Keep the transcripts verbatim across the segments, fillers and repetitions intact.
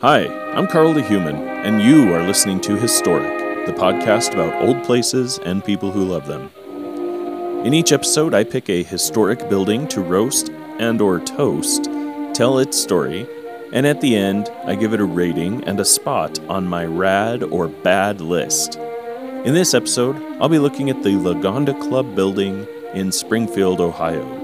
Hi, I'm Carl the Human, and you are listening to HISTORIC, the podcast about old places and people who love them. In each episode, I pick a historic building to roast and or toast, tell its story, and at the end, I give it a rating and a spot on my rad or bad list. In this episode, I'll be looking at the Lagonda Club building in Springfield, Ohio.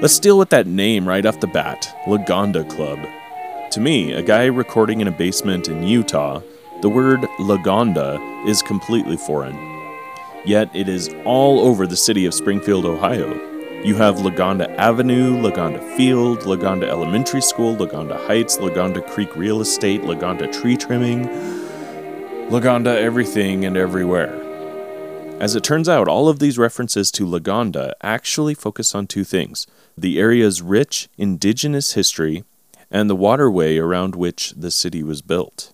Let's deal with that name right off the bat, Lagonda Club. To me, a guy recording in a basement in Utah, the word Lagonda is completely foreign. Yet it is all over the city of Springfield, Ohio. You have Lagonda Avenue, Lagonda Field, Lagonda Elementary School, Lagonda Heights, Lagonda Creek Real Estate, Lagonda Tree Trimming, Lagonda everything and everywhere. As it turns out, all of these references to Lagonda actually focus on two things: the area's rich indigenous history and the waterway around which the city was built.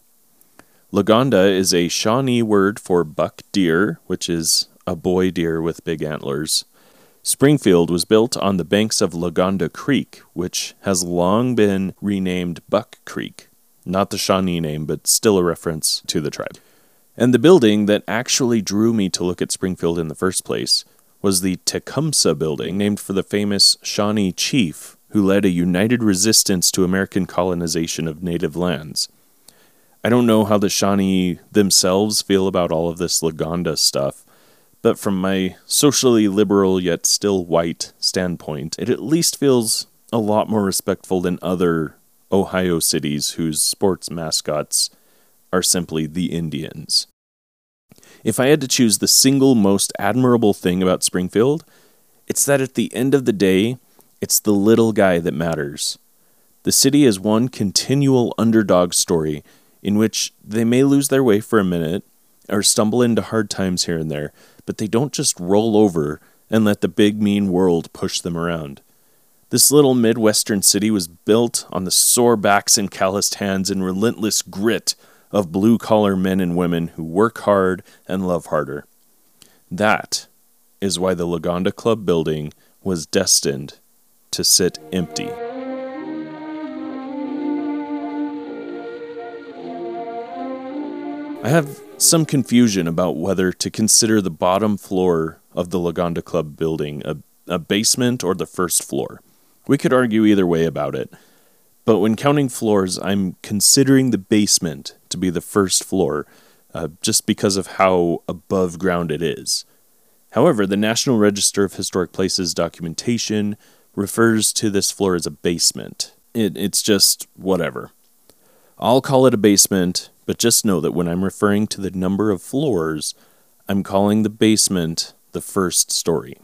Lagonda is a Shawnee word for buck deer, which is a boy deer with big antlers. Springfield was built on the banks of Lagonda Creek, which has long been renamed Buck Creek. Not the Shawnee name, but still a reference to the tribe. And the building that actually drew me to look at Springfield in the first place was the Tecumseh building, named for the famous Shawnee chief who led a united resistance to American colonization of native lands. I don't know how the Shawnee themselves feel about all of this Lagonda stuff, but from my socially liberal yet still white standpoint, it at least feels a lot more respectful than other Ohio cities whose sports mascots are simply the Indians. If I had to choose the single most admirable thing about Springfield, it's that at the end of the day, it's the little guy that matters. The city is one continual underdog story in which they may lose their way for a minute or stumble into hard times here and there, but they don't just roll over and let the big mean world push them around. This little Midwestern city was built on the sore backs and calloused hands and relentless grit of blue-collar men and women who work hard and love harder. That is why the Lagonda Club building was destined to sit empty. I have some confusion about whether to consider the bottom floor of the Lagonda Club building a, a basement or the first floor. We could argue either way about it. But when counting floors, I'm considering the basement to be the first floor, uh, just because of how above ground it is. However, the National Register of Historic Places documentation refers to this floor as a basement. It, it's just whatever. I'll call it a basement, but just know that when I'm referring to the number of floors, I'm calling the basement the first story.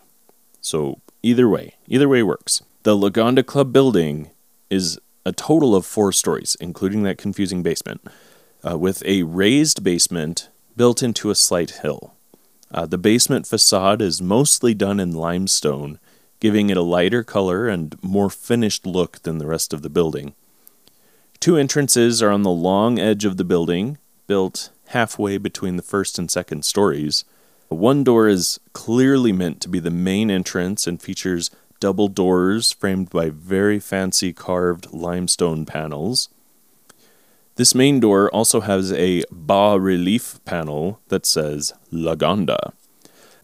So either way, either way works. The Lagonda Club building is a total of four stories, including that confusing basement, uh, with a raised basement built into a slight hill. Uh, the basement facade is mostly done in limestone, giving it a lighter color and more finished look than the rest of the building. Two entrances are on the long edge of the building, built halfway between the first and second stories. One door is clearly meant to be the main entrance and features double doors framed by very fancy carved limestone panels. This main door also has a bas-relief panel that says Lagonda.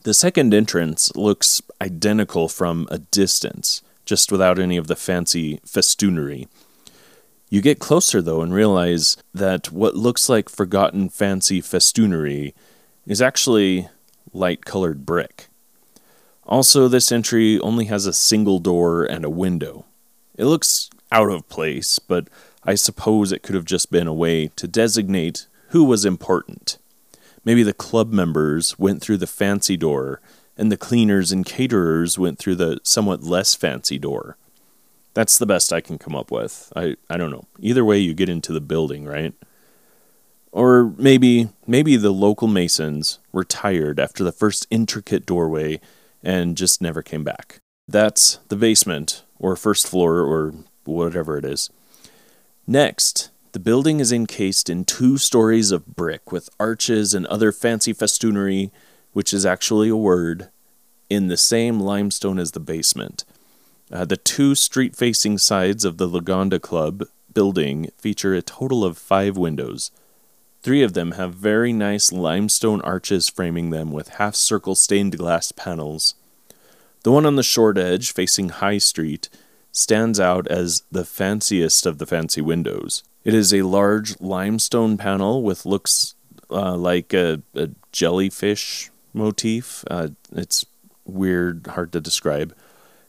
The second entrance looks identical from a distance, just without any of the fancy festoonery. You get closer, though, and realize that what looks like forgotten fancy festoonery is actually light-colored brick. Also, this entry only has a single door and a window. It looks out of place, but I suppose it could have just been a way to designate who was important. Maybe the club members went through the fancy door, and the cleaners and caterers went through the somewhat less fancy door. That's the best I can come up with. I, I don't know. Either way, you get into the building, right? Or maybe, maybe the local masons were tired after the first intricate doorway and just never came back. That's the basement, or first floor, or whatever it is. Next, the building is encased in two stories of brick with arches and other fancy festoonery, which is actually a word, in the same limestone as the basement. Uh, the two street-facing sides of the Lagonda Club building feature a total of five windows. Three of them have very nice limestone arches framing them with half-circle stained glass panels. The one on the short edge, facing High Street, stands out as the fanciest of the fancy windows. It is a large limestone panel with looks uh, like a, a jellyfish motif. Uh, it's weird, hard to describe.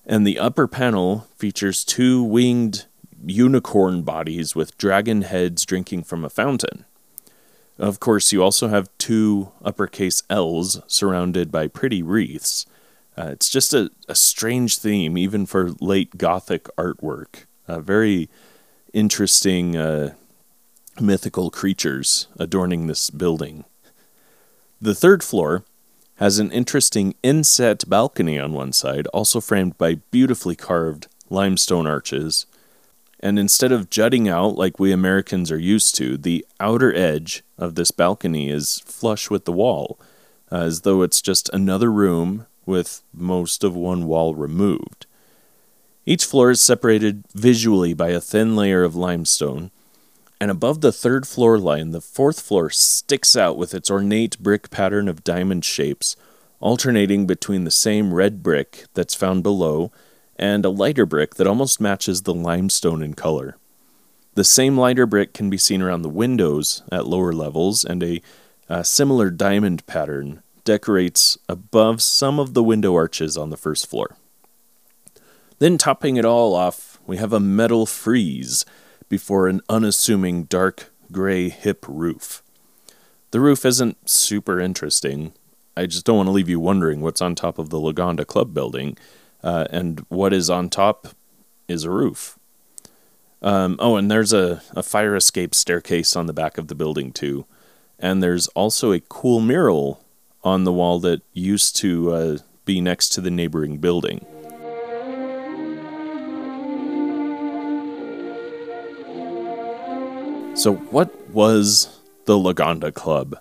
And the upper panel features two winged unicorn bodies with dragon heads drinking from a fountain. Of course, you also have two uppercase L's surrounded by pretty wreaths. Uh, it's just a, a strange theme, even for late Gothic artwork. Uh, very interesting uh, mythical creatures adorning this building. The third floor has an interesting inset balcony on one side, also framed by beautifully carved limestone arches. And instead of jutting out like we Americans are used to, the outer edge of this balcony is flush with the wall, uh, as though it's just another room with most of one wall removed. Each floor is separated visually by a thin layer of limestone, and above the third floor line, the fourth floor sticks out with its ornate brick pattern of diamond shapes, alternating between the same red brick that's found below and a lighter brick that almost matches the limestone in color. The same lighter brick can be seen around the windows at lower levels, and a, a similar diamond pattern decorates above some of the window arches on the first floor. Then, topping it all off, we have a metal frieze before an unassuming dark gray hip roof. The roof isn't super interesting. I just don't want to leave you wondering what's on top of the Lagonda Club building. Uh, and what is on top is a roof. Um, oh, and there's a, a fire escape staircase on the back of the building, too. And there's also a cool mural on the wall that used to uh, be next to the neighboring building. So what was the Lagonda Club?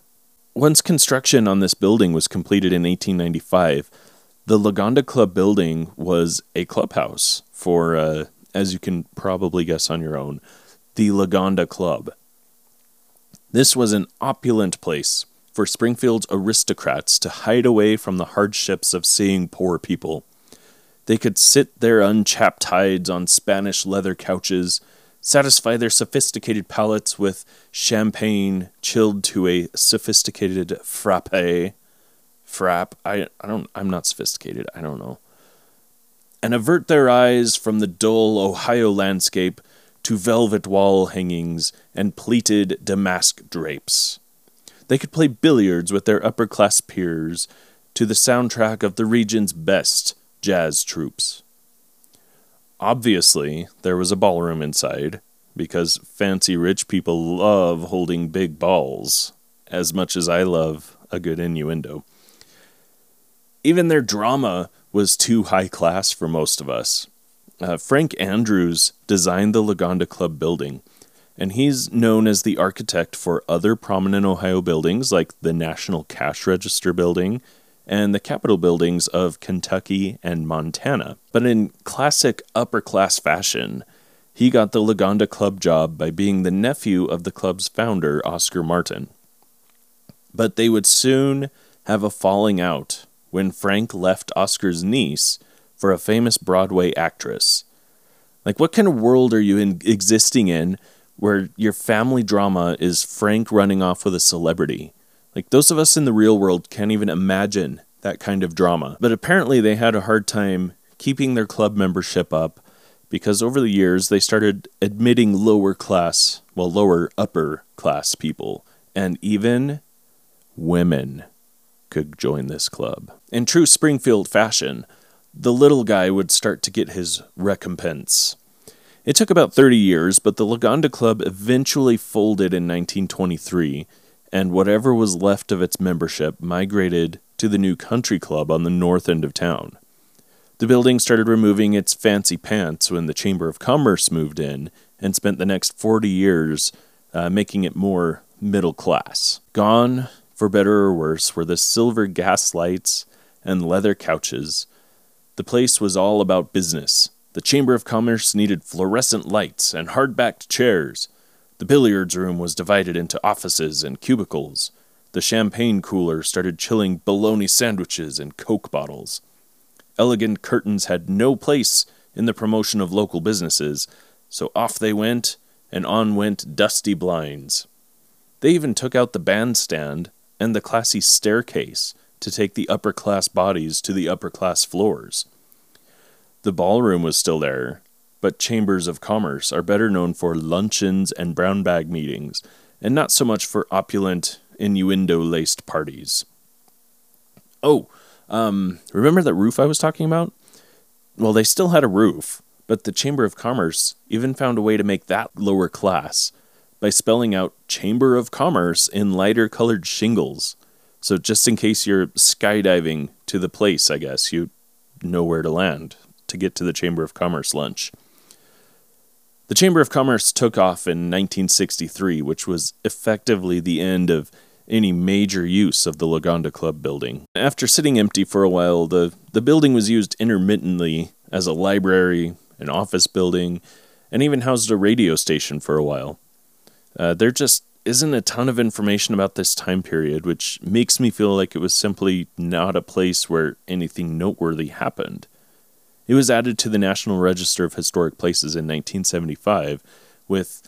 Once construction on this building was completed in eighteen ninety-five, the Lagonda Club building was a clubhouse for, uh, as you can probably guess on your own, the Lagonda Club. This was an opulent place for Springfield's aristocrats to hide away from the hardships of seeing poor people. They could sit their unchapped hides on Spanish leather couches, satisfy their sophisticated palates with champagne chilled to a sophisticated frappe, Frap, I, I don't, I'm not sophisticated, I don't know. And avert their eyes from the dull Ohio landscape to velvet wall hangings and pleated damask drapes. They could play billiards with their upper-class peers to the soundtrack of the region's best jazz troupes. Obviously, there was a ballroom inside, because fancy rich people love holding big balls, as much as I love a good innuendo. Even their drama was too high class for most of us. Uh, Frank Andrews designed the Lagonda Club building, and he's known as the architect for other prominent Ohio buildings like the National Cash Register Building and the Capitol buildings of Kentucky and Montana. But in classic upper-class fashion, he got the Lagonda Club job by being the nephew of the club's founder, Oscar Martin. But they would soon have a falling out when Frank left Oscar's niece for a famous Broadway actress. Like, what kind of world are you in, existing in where your family drama is Frank running off with a celebrity? Like, those of us in the real world can't even imagine that kind of drama. But apparently they had a hard time keeping their club membership up, because over the years they started admitting lower class, well, lower upper class people, and even women could join this club. In true Springfield fashion, the little guy would start to get his recompense. It took about thirty years, but the Lagonda Club eventually folded in nineteen twenty-three, and whatever was left of its membership migrated to the new country club on the north end of town. The building started removing its fancy pants when the Chamber of Commerce moved in and spent the next forty years uh, making it more middle class. Gone, for better or worse, were the silver gas lights and leather couches. The place was all about business. The Chamber of Commerce needed fluorescent lights and hard-backed chairs. The billiards room was divided into offices and cubicles. The champagne cooler started chilling bologna sandwiches and Coke bottles. Elegant curtains had no place in the promotion of local businesses, so off they went, and on went dusty blinds. They even took out the bandstand and the classy staircase to take the upper-class bodies to the upper-class floors. The ballroom was still there, but chambers of commerce are better known for luncheons and brown-bag meetings, and not so much for opulent, innuendo-laced parties. Oh, Um, remember that roof I was talking about? Well, they still had a roof, but the Chamber of Commerce even found a way to make that lower class by spelling out Chamber of Commerce in lighter colored shingles. So just in case you're skydiving to the place, I guess, you know where to land to get to the Chamber of Commerce lunch. The Chamber of Commerce took off in nineteen sixty-three, which was effectively the end of any major use of the Lagonda Club building. After sitting empty for a while, the, the building was used intermittently as a library, an office building, and even housed a radio station for a while. Uh, there just isn't a ton of information about this time period, which makes me feel like it was simply not a place where anything noteworthy happened. It was added to the National Register of Historic Places in nineteen seventy-five with,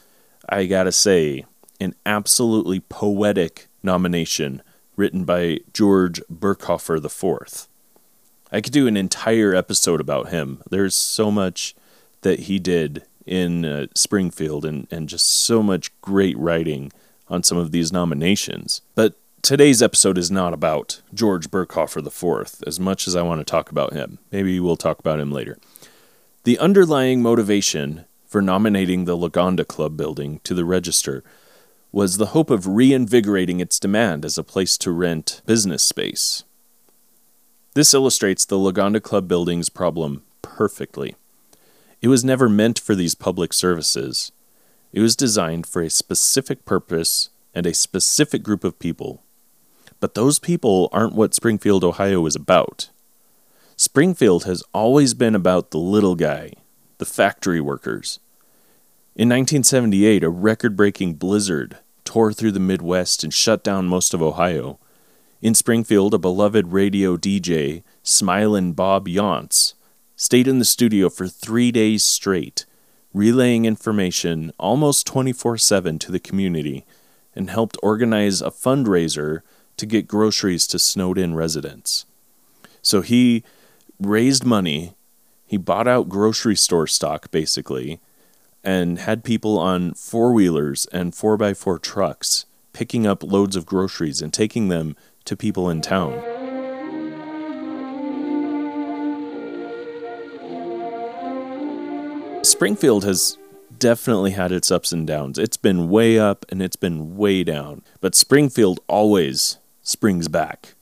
I gotta say, an absolutely poetic nomination written by George Berkhofer the fourth. I could do an entire episode about him. There's so much that he did in uh, Springfield and, and just so much great writing on some of these nominations. But today's episode is not about George Berkhofer the fourth, as much as I want to talk about him. Maybe we'll talk about him later. The underlying motivation for nominating the Lagonda Club building to the Register was the hope of reinvigorating its demand as a place to rent business space. This illustrates the Lagonda Club building's problem perfectly. It was never meant for these public services. It was designed for a specific purpose and a specific group of people. But those people aren't what Springfield, Ohio is about. Springfield has always been about the little guy, the factory workers. In nineteen seventy-eight, a record-breaking blizzard tore through the Midwest and shut down most of Ohio. In Springfield, a beloved radio D J, Smilin' Bob Yaunts, stayed in the studio for three days straight, relaying information almost twenty-four seven to the community, and helped organize a fundraiser to get groceries to snowed-in residents. So he raised money, he bought out grocery store stock, basically, and had people on four-wheelers and four by four trucks picking up loads of groceries and taking them to people in town. Springfield has definitely had its ups and downs. It's been way up and it's been way down. But Springfield always springs back.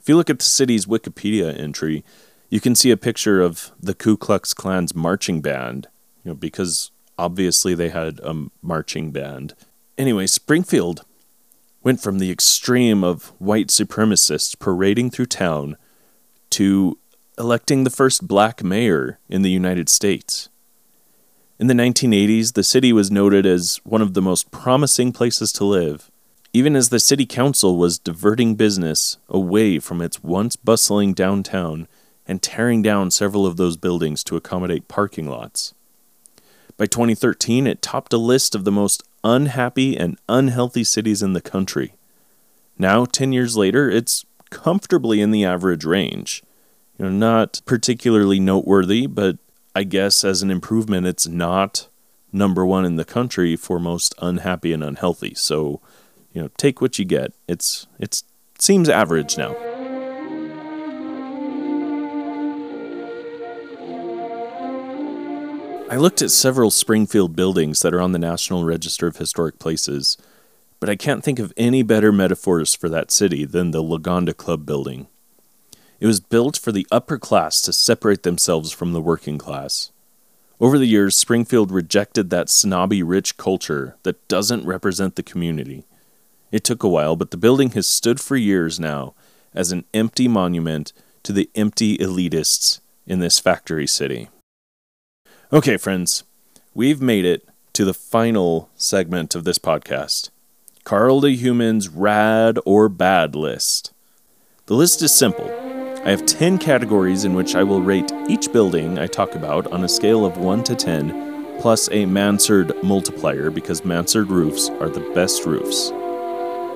If you look at the city's Wikipedia entry, you can see a picture of the Ku Klux Klan's marching band. You know, because obviously they had a marching band. Anyway, Springfield went from the extreme of white supremacists parading through town to electing the first black mayor in the United States. In the nineteen eighties, the city was noted as one of the most promising places to live, even as the city council was diverting business away from its once bustling downtown and tearing down several of those buildings to accommodate parking lots. By twenty thirteen, it topped a list of the most unhappy and unhealthy cities in the country. Now, ten years later, it's comfortably in the average range. You know, not particularly noteworthy, but I guess as an improvement, it's not number one in the country for most unhappy and unhealthy. So, you know, take what you get. It's it's seems average now. I looked at several Springfield buildings that are on the National Register of Historic Places, but I can't think of any better metaphors for that city than the Lagonda Club building. It was built for the upper class to separate themselves from the working class. Over the years, Springfield rejected that snobby rich culture that doesn't represent the community. It took a while, but the building has stood for years now as an empty monument to the empty elitists in this factory city. Okay, friends, we've made it to the final segment of this podcast. Carl the Human's Rad or Bad List. The list is simple. I have ten categories in which I will rate each building I talk about on a scale of one to ten, plus a Mansard multiplier, because Mansard roofs are the best roofs.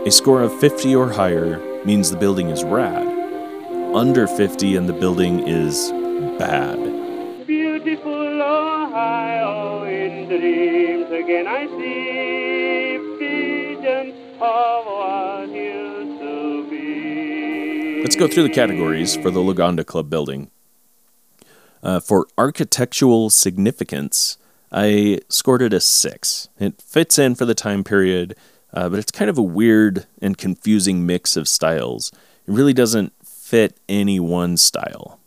A score of fifty or higher means the building is rad. Under fifty and the building is bad. Beautiful Ohio, in dreams again I see visions of what used to be. Let's go through the categories for the Lagonda Club building. Uh, for architectural significance, I scored it a six. It fits in for the time period. Uh, but it's kind of a weird and confusing mix of styles. It really doesn't fit any one style.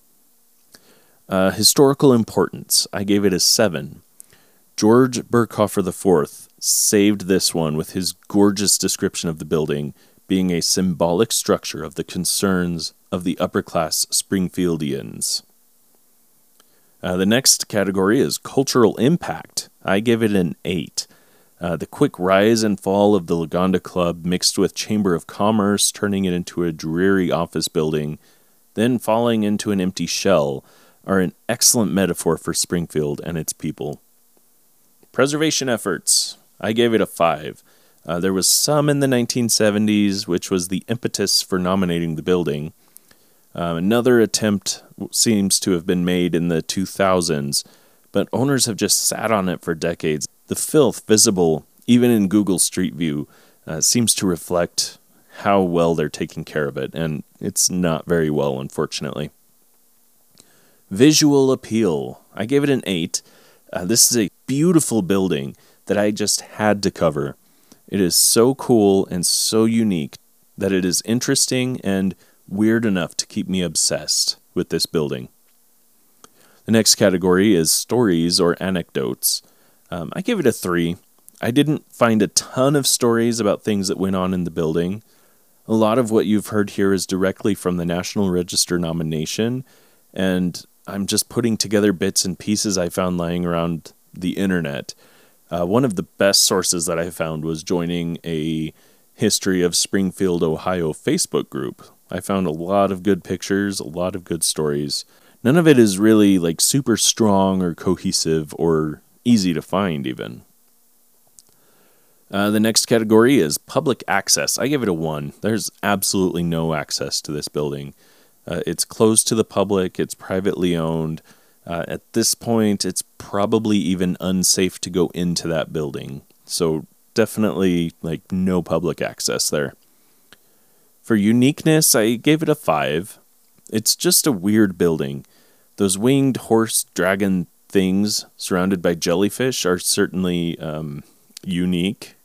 Uh, historical importance. I gave it a seven. George Berkhofer the fourth saved this one with his gorgeous description of the building being a symbolic structure of the concerns of the upper-class Springfieldians. Uh, the next category is cultural impact. I gave it an eight. Uh, the quick rise and fall of the Lagonda Club mixed with Chamber of Commerce, turning it into a dreary office building, then falling into an empty shell, are an excellent metaphor for Springfield and its people. Preservation efforts. I gave it a five. Uh, there was some in the nineteen seventies, which was the impetus for nominating the building. Uh, another attempt seems to have been made in the two thousands, but owners have just sat on it for decades. The filth visible, even in Google Street View, uh, seems to reflect how well they're taking care of it, and it's not very well, unfortunately. Visual appeal. I gave it an eight. Uh, this is a beautiful building that I just had to cover. It is so cool and so unique that it is interesting and weird enough to keep me obsessed with this building. The next category is stories or anecdotes. Um, I give it a three. I didn't find a ton of stories about things that went on in the building. A lot of what you've heard here is directly from the National Register nomination, and I'm just putting together bits and pieces I found lying around the internet. Uh, one of the best sources that I found was joining a History of Springfield, Ohio Facebook group. I found a lot of good pictures, a lot of good stories. None of it is really like super strong or cohesive or easy to find, even. Uh, the next category is public access. I give it a one. There's absolutely no access to this building. Uh, it's closed to the public. It's privately owned. Uh, at this point, it's probably even unsafe to go into that building. So definitely, like, no public access there. For uniqueness, I gave it a five. It's just a weird building. Those winged horse dragon things surrounded by jellyfish are certainly um, unique.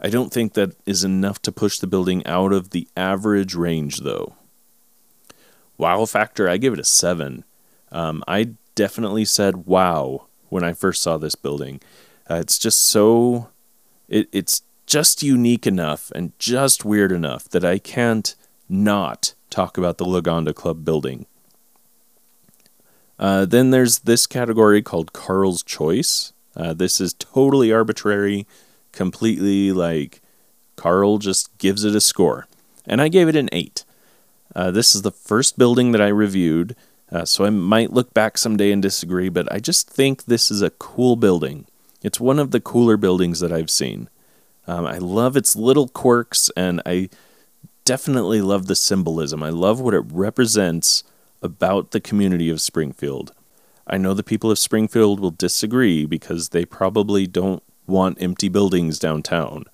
I don't think that is enough to push the building out of the average range, though. Wow factor, I give it a seven. Um, I definitely said wow when I first saw this building. Uh, it's just so... It, it's just unique enough and just weird enough that I can't not talk about the Lagonda Club building. Uh, then there's this category called Carl's Choice. Uh, this is totally arbitrary, completely like Carl just gives it a score. And I gave it an eight. Uh, this is the first building that I reviewed, uh, so I might look back someday and disagree, but I just think this is a cool building. It's one of the cooler buildings that I've seen. Um, I love its little quirks, and I definitely love the symbolism. I love what it represents about the community of Springfield. I know the people of Springfield will disagree because they probably don't want empty buildings downtown,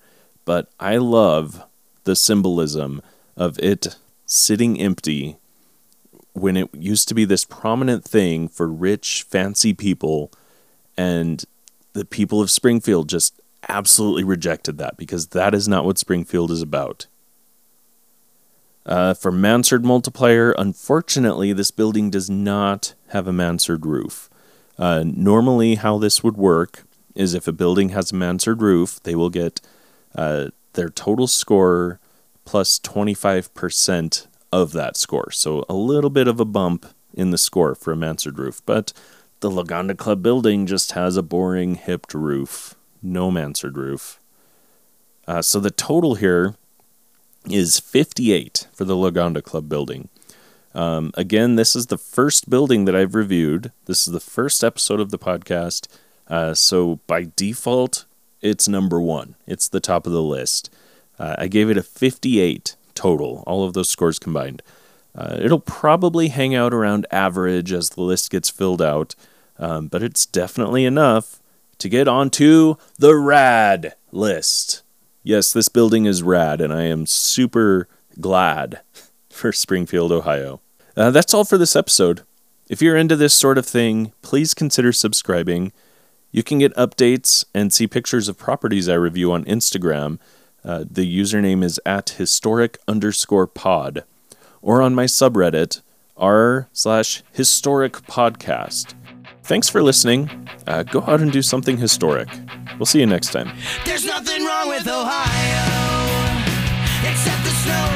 but I love the symbolism of it sitting empty when it used to be this prominent thing for rich, fancy people, and the people of Springfield just absolutely rejected that because that is not what Springfield is about. Uh, for mansard multiplier, unfortunately, this building does not have a mansard roof. Uh, normally, how this would work is if a building has a mansard roof, they will get uh, their total score plus twenty-five percent of that score. So a little bit of a bump in the score for a mansard roof. But the Lagonda Club building just has a boring hipped roof. No mansard roof. Uh, so the total here is fifty-eight for the Lagonda Club building. Um, again, this is the first building that I've reviewed. This is the first episode of the podcast. Uh, so by default, it's number one. It's the top of the list. Uh, I gave it a fifty-eight total, all of those scores combined. Uh, it'll probably hang out around average as the list gets filled out, um, but it's definitely enough to get onto the rad list. Yes, this building is rad, and I am super glad for Springfield, Ohio. Uh, that's all for this episode. If you're into this sort of thing, please consider subscribing. You can get updates and see pictures of properties I review on Instagram. Uh, the username is at historic underscore pod, or on my subreddit, r slash historic podcast. Thanks for listening. Uh, go out and do something historic. We'll see you next time. There's nothing wrong with Ohio, except the snow.